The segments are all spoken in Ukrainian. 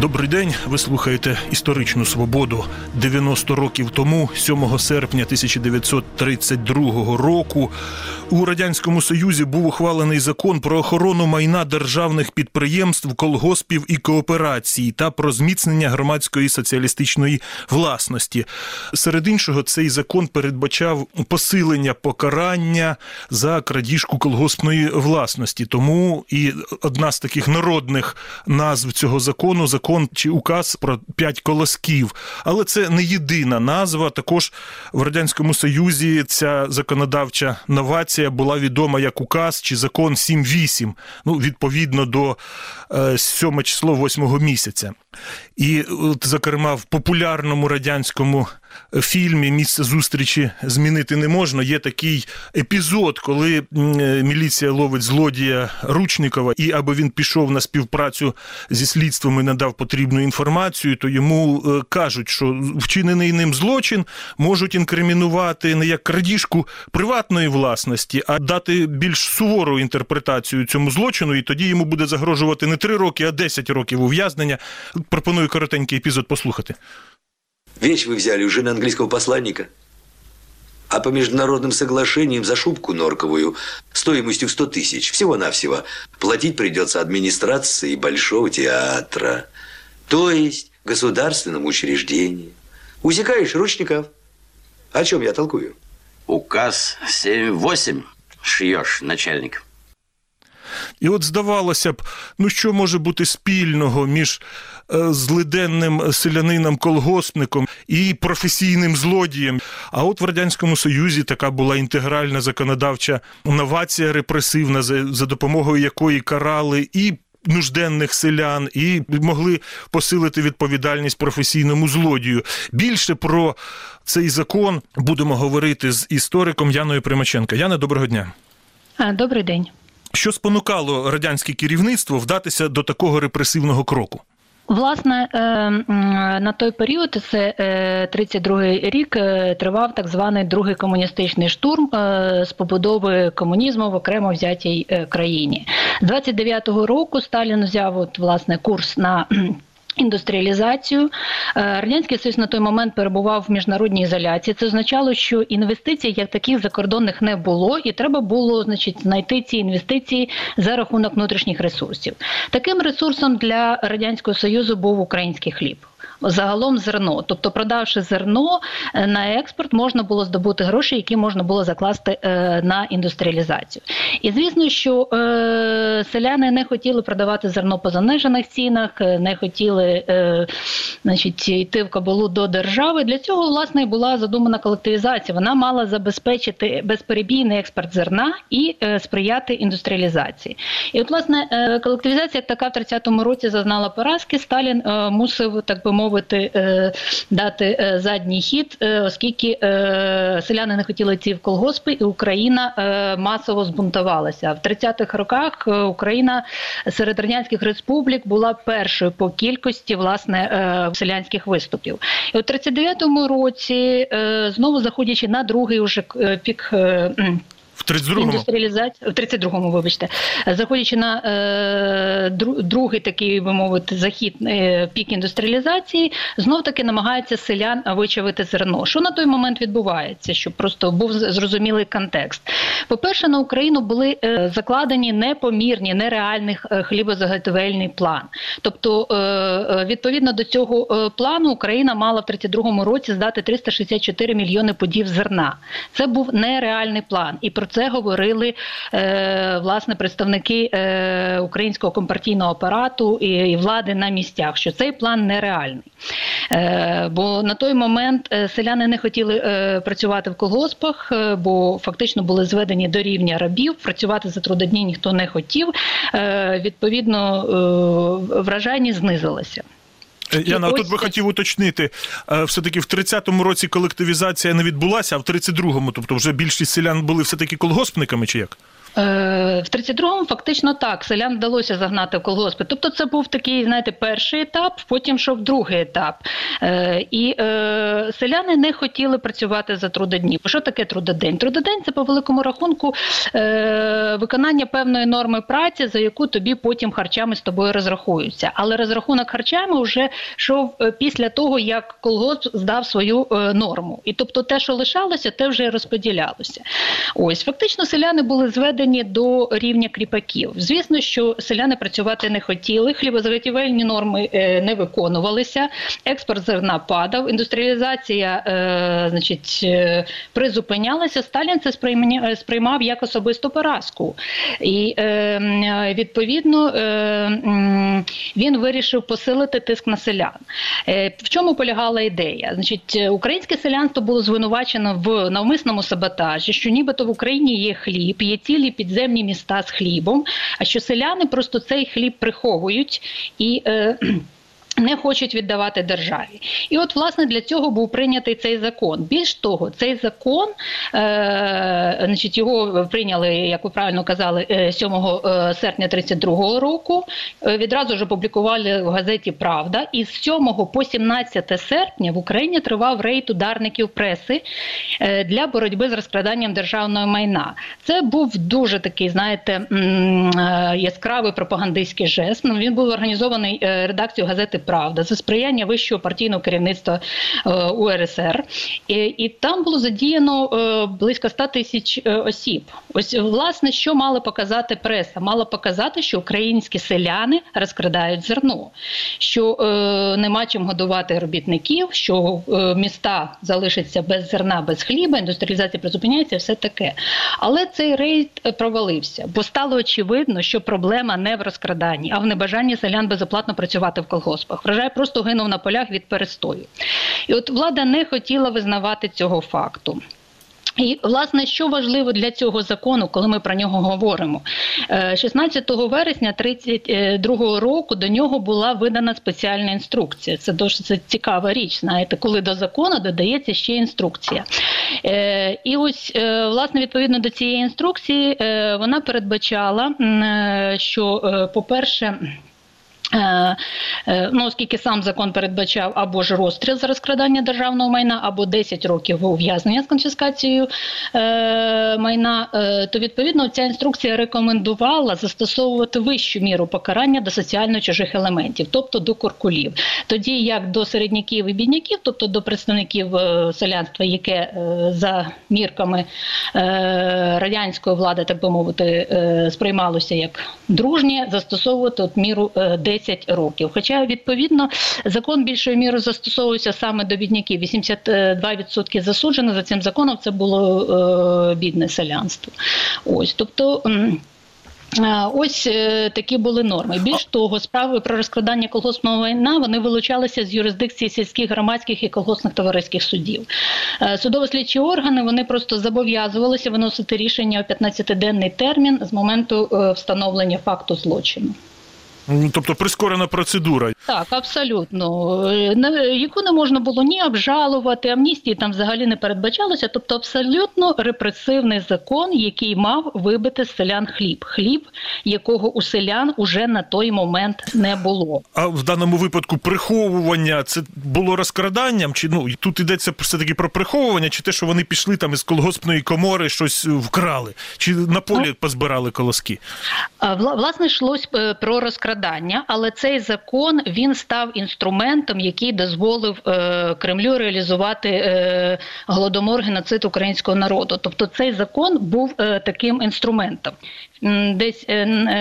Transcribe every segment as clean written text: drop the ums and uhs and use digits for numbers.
Добрий день, ви слухаєте «Історичну свободу». 90 років тому, 7 серпня 1932 року, у Радянському Союзі був ухвалений закон про охорону майна державних підприємств, колгоспів і кооперацій та про зміцнення громадської соціалістичної власності. Серед іншого, цей закон передбачав посилення покарання за крадіжку колгоспної власності. Тому і одна з таких народних назв цього закону – закон чи указ про 5 колосків. Але це не єдина назва. Також в Радянському Союзі ця законодавча новація була відома як указ чи закон 7-8, відповідно до 7 число 8-го місяця. І, зокрема, в популярному радянському фільмі «Місце зустрічі змінити не можна» є такий епізод, коли міліція ловить злодія Ручникова, і аби він пішов на співпрацю зі слідством і надав потрібну інформацію, то йому кажуть, що вчинений ним злочин можуть інкримінувати не як крадіжку приватної власності, а дати більш сувору інтерпретацію цьому злочину, і тоді йому буде загрожувати не 3 роки, а 10 років ув'язнення. Пропоную коротенький епізод послухати. Вещь вы взяли у жены английского посланника, а по международным соглашениям за шубку норковую стоимостью в 100 тысяч всего-навсего платить придется администрации Большого театра, то есть государственному учреждению. Усекаешь, Ручников? О чем я толкую? Указ 7-8 шьешь, начальник. І от здавалося б, що може бути спільного між злиденним селянином-колгоспником і професійним злодієм. А от в Радянському Союзі така була інтегральна законодавча новація репресивна, за допомогою якої карали і нужденних селян, і могли посилити відповідальність професійному злодію. Більше про цей закон будемо говорити з істориком Яною Примаченко. Яна, доброго дня. Добрий день. Що спонукало радянське керівництво вдатися до такого репресивного кроку? Власне, на той період, це 32-й рік, тривав так званий другий комуністичний штурм з побудови комунізму в окремо взятій країні. З 29-го року Сталін взяв курс на індустріалізацію. Радянський Союз на той момент перебував в міжнародній ізоляції. Це означало, що інвестицій як таких закордонних не було, і треба було знайти ці інвестиції за рахунок внутрішніх ресурсів. Таким ресурсом для Радянського Союзу був український хліб. Загалом зерно. Тобто, продавши зерно на експорт, можна було здобути гроші, які можна було закласти на індустріалізацію. І звісно, що селяни не хотіли продавати зерно по занижених цінах, не хотіли йти в кабалу до держави. Для цього, власне, була задумана колективізація. Вона мала забезпечити безперебійний експорт зерна і сприяти індустріалізації. І от, власне, колективізація, як така, в 30-му році зазнала поразки. Сталін мусив, так би мовити, дати задній хід, оскільки селяни не хотіли йти в колгоспи, і Україна масово збунтувалася. В 30-х роках Україна серед радянських республік була першою по кількості, власне, селянських виступів. І у 39-му році, знову заходячи на другий уже пік заходячи на другий такий, би мовити, захід пік індустріалізації, знов-таки намагається селян вичавити зерно. Що на той момент відбувається, щоб просто був зрозумілий контекст? По-перше, на Україну були закладені непомірні, нереальний хлібозаготівельний план. Тобто, відповідно до цього плану, Україна мала в 32-му році здати 364 мільйони подів зерна. Це був нереальний план. І про це говорили, власне, представники українського компартійного апарату і влади на місцях, що цей план нереальний. Бо на той момент селяни не хотіли працювати в колгоспах, бо фактично були зведені до рівня рабів, працювати за трудодні ніхто не хотів, відповідно, врожайність знизилася. Яна, тут би хотів уточнити, все-таки в 30-му році колективізація не відбулася, а в 32-му, тобто вже більшість селян були все-таки колгоспниками, чи як? В 32-му фактично так, селян вдалося загнати в колгоспи. Тобто це був такий, знаєте, перший етап, потім йшов другий етап. І селяни не хотіли працювати за трудодні. Що таке трудодень? Трудодень – це по великому рахунку виконання певної норми праці, за яку тобі потім харчами з тобою розрахуються. Але розрахунок харчами вже йшов після того, як колгосп здав свою норму. І тобто те, що лишалося, те вже розподілялося. Ось, фактично селяни були зведені до рівня кріпаків. Звісно, що селяни працювати не хотіли, хлібозаготівельні норми не виконувалися, експорт зерна падав, індустріалізація призупинялася. Сталін це сприймав як особисту поразку. І, відповідно, він вирішив посилити тиск на селян. В чому полягала ідея? Значить, українське селянство було звинувачено в навмисному саботажі, що нібито в Україні є хліб, є цілі підземні міста з хлібом, а що селяни просто цей хліб приховують і не хочуть віддавати державі. І от, власне, для цього був прийнятий цей закон. Більш того, цей закон, значить, його прийняли, як ви правильно казали, 7 серпня 32-го року, відразу ж опублікували в газеті «Правда». І з 7 по 17 серпня в Україні тривав рейд ударників преси для боротьби з розкраданням державного майна. Це був дуже такий, знаєте, яскравий пропагандистський жест. Він був організований редакцією газети «Правда» за сприяння вищого партійного керівництва УРСР. І там було задіяно близько 100 тисяч осіб. Ось, власне, що мала показати преса? Мала показати, що українські селяни розкрадають зерно, що нема чим годувати робітників, що міста залишаться без зерна, без хліба, індустріалізація призупиняється, все таке. Але цей рейд провалився, бо стало очевидно, що проблема не в розкраданні, а в небажанні селян безоплатно працювати в колгоспах. Врожай просто гинув на полях від перестою. І от влада не хотіла визнавати цього факту. І, власне, що важливо для цього закону, коли ми про нього говоримо? 16 вересня 32-го року до нього була видана спеціальна інструкція. Це досить цікава річ, знаєте, коли до закону додається ще інструкція. І ось, власне, відповідно до цієї інструкції, вона передбачала, що, по-перше, ну, оскільки сам закон передбачав або ж розстріл за розкрадання державного майна, або 10 років ув'язнення з конфіскацією майна, то, відповідно, ця інструкція рекомендувала застосовувати вищу міру покарання до соціально чужих елементів, тобто до куркулів. Тоді як до середняків і бідняків, тобто до представників селянства, яке за мірками радянської влади, так би мовити, сприймалося як дружнє, застосовувати от міру 10 років. Хоча, відповідно, закон більшою мірою застосовується саме до бідняків. 82% засуджено за цим законом, це було бідне селянство. Ось, тобто, ось такі були норми. Більш того, справи про розкрадання колгоспного майна, вони вилучалися з юрисдикції сільських, громадських і колгоспних товариських судів. Судово-слідчі органи, вони просто зобов'язувалися виносити рішення у 15-денний термін з моменту встановлення факту злочину. Тобто прискорена процедура. Так, абсолютно. Яку не можна було ні обжалувати, амністії там взагалі не передбачалося. Тобто абсолютно репресивний закон, який мав вибити з селян хліб. Хліб, якого у селян уже на той момент не було. А в даному випадку приховування, це було розкраданням? Чи, ну, тут йдеться все-таки про приховування, чи те, що вони пішли там із колгоспної комори, щось вкрали? Чи на полі позбирали колоски? Власне, йшлось про розкрадання. Але цей закон, він став інструментом, який дозволив Кремлю реалізувати голодомор, геноцид українського народу. Тобто цей закон був таким інструментом. Десь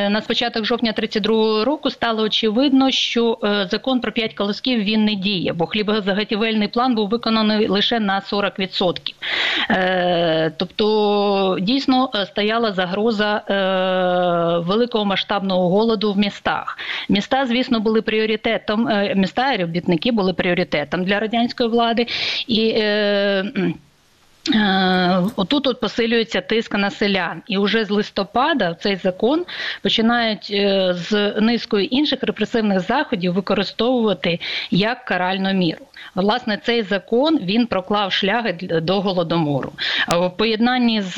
на початок жовтня 32-го року стало очевидно, що закон про 5 колосків, він не діє, бо хлібозаготівельний план був виконаний лише на 40%. Тобто дійсно стояла загроза великого масштабного голоду в містах. Міста, звісно, були пріоритетом, міста і робітники були пріоритетом для радянської влади. І Отут посилюється тиск на селян. І вже з листопада цей закон починають з низкою інших репресивних заходів використовувати як каральну міру. Власне, цей закон, він проклав шляхи до Голодомору. В поєднанні з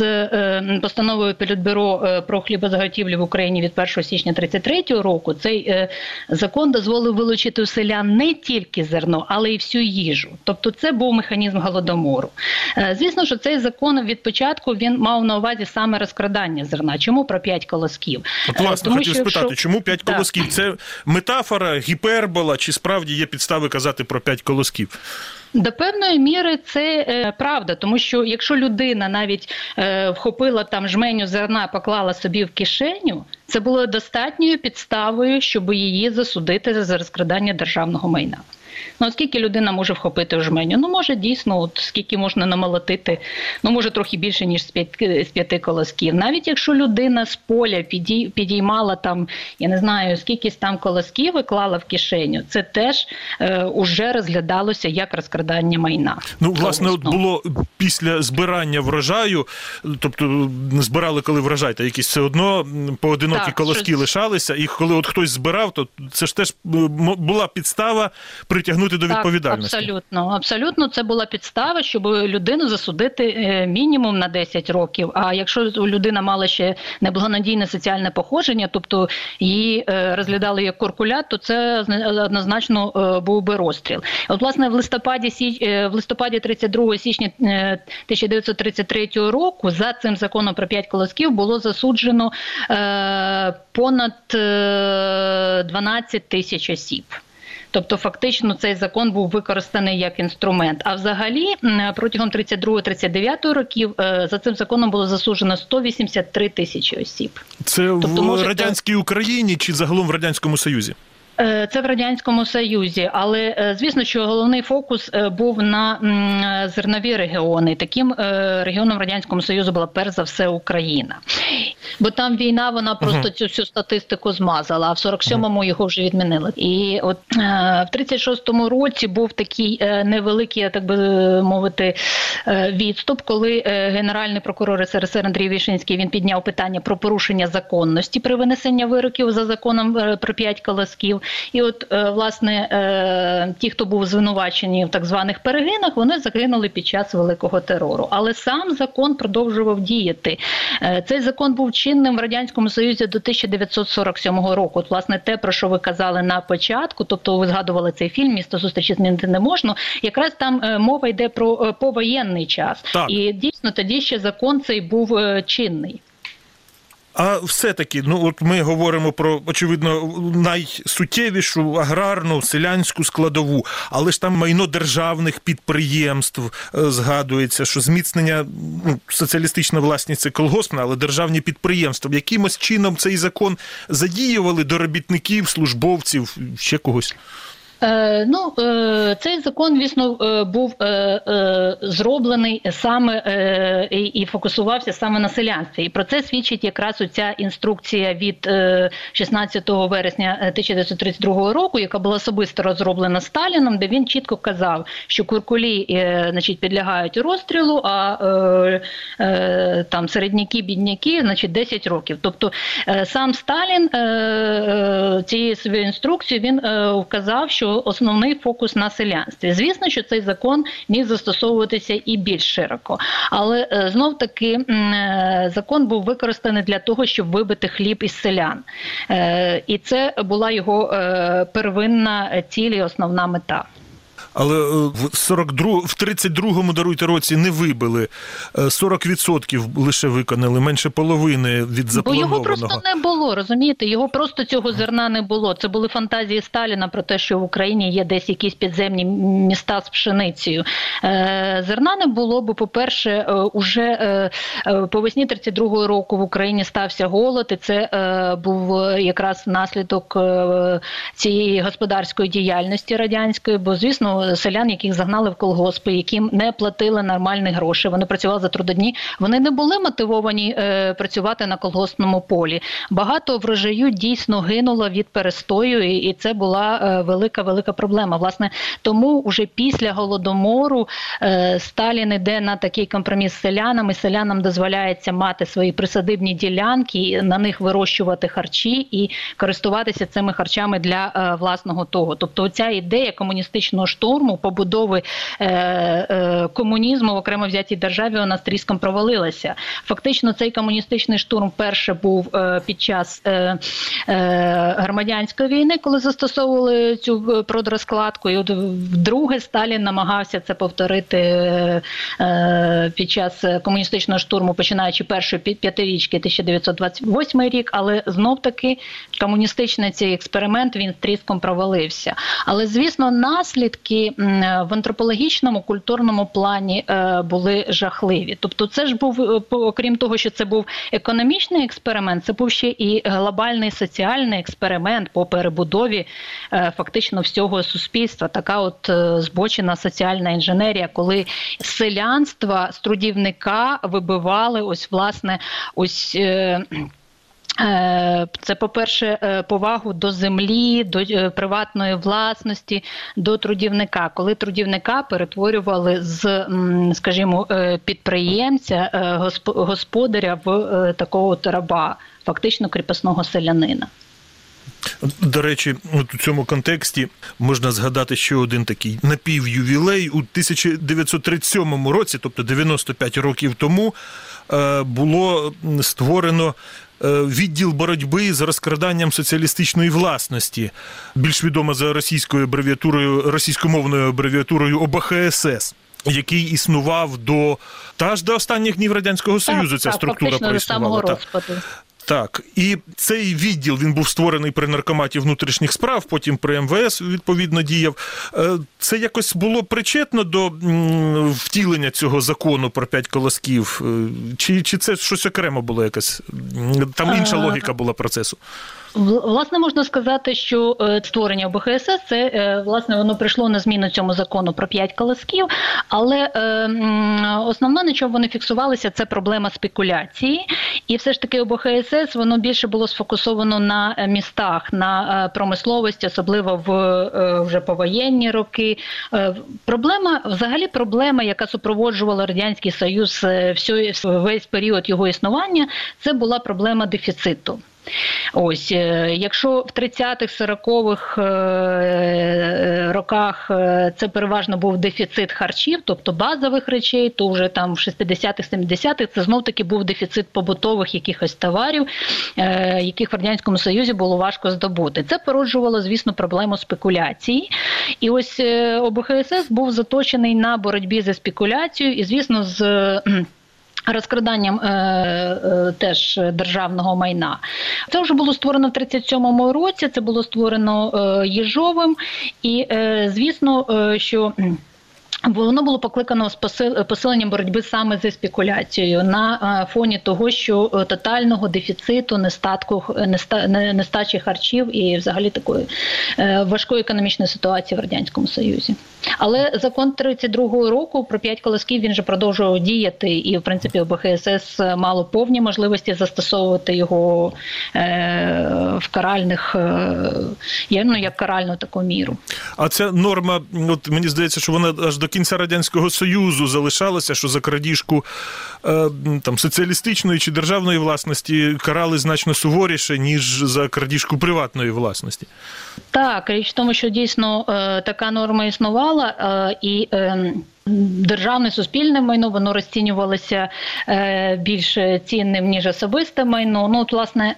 постановою Політбюро про хлібозаготівлю в Україні від 1 січня 1933 року, цей закон дозволив вилучити у селян не тільки зерно, але й всю їжу. Тобто це був механізм Голодомору. Звісно, що цей закон від початку, він мав на увазі саме розкрадання зерна. Чому про 5 колосків? От, власне, хотів спитати, чому 5 колосків? Це метафора, гіпербола, чи справді є підстави казати про 5 колосків? До певної міри це правда, тому що якщо людина навіть вхопила там жменю зерна, поклала собі в кишеню, це було достатньою підставою, щоб її засудити за розкрадання державного майна. Ну, скільки людина може вхопити в жменю? Ну, може, дійсно, от скільки можна намолотити, ну, може, трохи більше, ніж з п'яти колосків. Навіть якщо людина з поля підіймала там, я не знаю, скількись там колосків і клала в кишеню, це теж уже розглядалося як розкрадання майна. Ну, власне, от було після збирання врожаю, тобто збирали, коли врожай, та якісь все одно поодинокі колоски лишалися, і коли от хтось збирав, то це ж теж була підстава притягнути до відповідальності. Абсолютно, це була підстава, щоб людину засудити мінімум на 10 років. А якщо людина мала ще неблагонадійне соціальне походження, тобто її розглядали як коркулят, то це однозначно був би розстріл. От, власне, в листопаді 32 січня 1933 року за цим законом про 5 колосків було засуджено понад 12 тисяч осіб. Тобто, фактично, цей закон був використаний як інструмент. А взагалі, протягом 1932-1939 років за цим законом було засуджено 183 тисячі осіб. Це в радянській Україні чи загалом в Радянському Союзі? Це в Радянському Союзі, але, звісно, що головний фокус був на зернові регіони. Таким регіоном Радянському Союзу була, перш за все, Україна. Бо там війна, вона просто цю всю статистику змазала, а в 47-му його вже відмінили. І от в 36-му році був такий невеликий, так би мовити, відступ, коли генеральний прокурор СРСР Андрій Вішенський, він підняв питання про порушення законності при винесенні вироків за законом про 5 колосків. І от, власне, ті, хто був звинувачені в так званих перегинах, вони загинули під час Великого терору. Але сам закон продовжував діяти. Цей закон був чинним в Радянському Союзі до 1947 року. От, власне, те, про що ви казали на початку, тобто ви згадували цей фільм «Місце зустрічі змінити не можна», якраз там мова йде про повоєнний час. Так. І дійсно тоді ще закон цей був чинний. А все-таки, от ми говоримо про, очевидно, найсуттєвішу аграрну, селянську складову, але ж там майно державних підприємств згадується, що зміцнення, соціалістична власність – це колгоспна, але державні підприємства. Якимось чином цей закон задіювали до робітників, службовців, ще когось? Ну, цей закон, звісно, був зроблений саме і фокусувався саме на селянстві. І про це свідчить якраз оця інструкція від 16 вересня 1932 року, яка була особисто розроблена Сталіном, де він чітко казав, що куркулі, значить, підлягають розстрілу, а там середняки, бідняки, значить, 10 років. Тобто сам Сталін цією своєю інструкцією, він вказав, що основний фокус на селянстві. Звісно, що цей закон міг застосовуватися і більш широко. Але, знов-таки, закон був використаний для того, щоб вибити хліб із селян. І це була його первинна ціль і основна мета. Але в 32-му, даруйте, році не вибили. 40% лише виконали, менше половини від запланованого. Бо його просто не було, розумієте? Його просто цього зерна не було. Це були фантазії Сталіна про те, що в Україні є десь якісь підземні міста з пшеницею. Зерна не було, бо, по-перше, уже по весні 32-го року в Україні стався голод, і це був якраз наслідок цієї господарської діяльності радянської, бо, звісно, селян, яких загнали в колгоспи, яким не платили нормальні гроші, вони працювали за трудодні, вони не були мотивовані працювати на колгоспному полі. Багато врожаю дійсно гинуло від перестою, і це була велика-велика проблема. Власне, тому вже після Голодомору Сталін іде на такий компроміс з селянами, селянам дозволяється мати свої присадибні ділянки, на них вирощувати харчі і користуватися цими харчами для власного того. Тобто ця ідея комуністичного штурму, побудови комунізму в окремо взятій державі, вона стріском провалилася. Фактично цей комуністичний штурм вперше був під час громадянської війни, коли застосовували цю продрозкладку, і вдруге Сталін намагався це повторити під час комуністичного штурму, починаючи першої п'ятирічки 1928 рік, але знов-таки комуністичний цей експеримент, він стріском провалився. Але, звісно, наслідки в антропологічному, культурному плані були жахливі. Тобто це ж був, окрім того, що це був економічний експеримент, це був ще і глобальний соціальний експеримент по перебудові фактично всього суспільства. Така от збочена соціальна інженерія, коли з селянства, з трудівника вибивали ось, власне, ось... Це, по-перше, повагу до землі, до приватної власності, до трудівника. Коли трудівника перетворювали з, скажімо, підприємця, господаря в такого раба, фактично кріпосного селянина. До речі, от у цьому контексті можна згадати ще один такий напівювілей. У 1937 році, тобто 95 років тому, було створено відділ боротьби з розкраданням соціалістичної власності, більш відома за російськомовною абревіатурою ОБХСС, який існував до останніх днів Радянського Союзу. Ця структура проіснувала. Так, і цей відділ, він був створений при Наркоматі внутрішніх справ, потім при МВС, відповідно, діяв. Це якось було причетно до втілення цього закону про 5 колосків? Чи це щось окремо було якось? Там інша логіка була процесу. Власне, можна сказати, що створення ОБХСС, це, власне, воно прийшло на зміну цьому закону про 5 колосків, але основне, на чому вони фіксувалися, це проблема спекуляції. І все ж таки ОБХСС, воно більше було сфокусовано на містах, на промисловості, особливо в вже повоєнні роки. Проблема, яка супроводжувала Радянський Союз весь період його існування, це була проблема дефіциту. Ось, якщо в 30-х, 40-х роках це переважно був дефіцит харчів, тобто базових речей, то вже там в 60-х, 70-х це знов-таки був дефіцит побутових якихось товарів, яких в Радянському Союзі було важко здобути. Це породжувало, звісно, проблему спекуляції. І ось ОБХСС був заточений на боротьбі зі спекуляцією і, звісно, з розкраданням теж державного майна. Це вже було створено в 1937 році, це було створено Єжовим, і, звісно, що... Воно було покликано з посиленням боротьби саме зі спекуляцією на фоні того, що тотального дефіциту, нестачі харчів і взагалі такої важкої економічної ситуації в Радянському Союзі. Але закон 32-го року про 5 колосків, він же продовжував діяти, і, в принципі, ОБХСС мало повні можливості застосовувати його в каральних, як каральну таку міру. А ця норма, от мені здається, що вона аж до кінця Радянського Союзу залишалося, що за крадіжку там соціалістичної чи державної власності карали значно суворіше, ніж за крадіжку приватної власності. Так, річ в тому, що дійсно така норма існувала, і державне суспільне майно, воно розцінювалося більш цінним, ніж особисте майно. Ну, от, власне,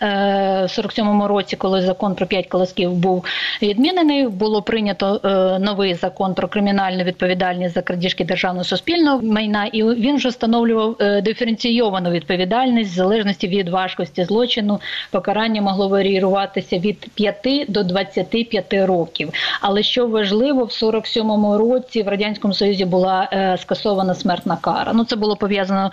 в 47-му році, коли закон про 5 колосків був відмінений, було прийнято новий закон про кримінальну відповідальність за крадіжки державного суспільного майна, і він вже встановлював диференційовану відповідальність в залежності від важкості злочину. Покарання могло варіюватися від 5 до 25 років. Але що важливо, в 47-му році в Радянському Союзі була була скасована смертна кара. Ну, це було пов'язано,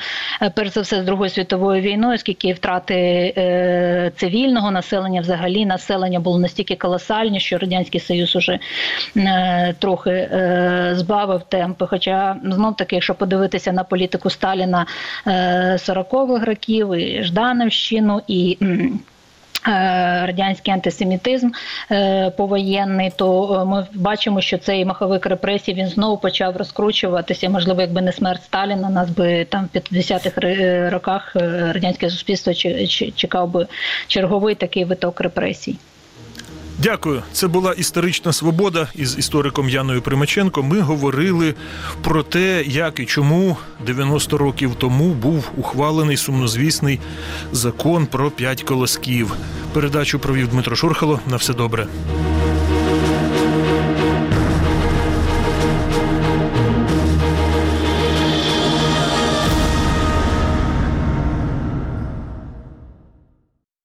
перш за все, з Другою світовою війною, оскільки втрати цивільного населення, взагалі населення було настільки колосальне, що Радянський Союз уже трохи збавив темпи. Хоча, знов таки, якщо подивитися на політику Сталіна 40-х років, і Ждановщину, і радянський антисемітизм повоєнний, то ми бачимо, що цей маховик репресій, він знову почав розкручуватися. Можливо, якби не смерть Сталіна, нас би там в 50-х роках радянське суспільство чекав би черговий такий виток репресій. Дякую. Це була «Історична свобода» із істориком Яною Примаченко. Ми говорили про те, як і чому 90 років тому був ухвалений сумнозвісний закон про 5 колосків. Передачу провів Дмитро Шурхало. На все добре.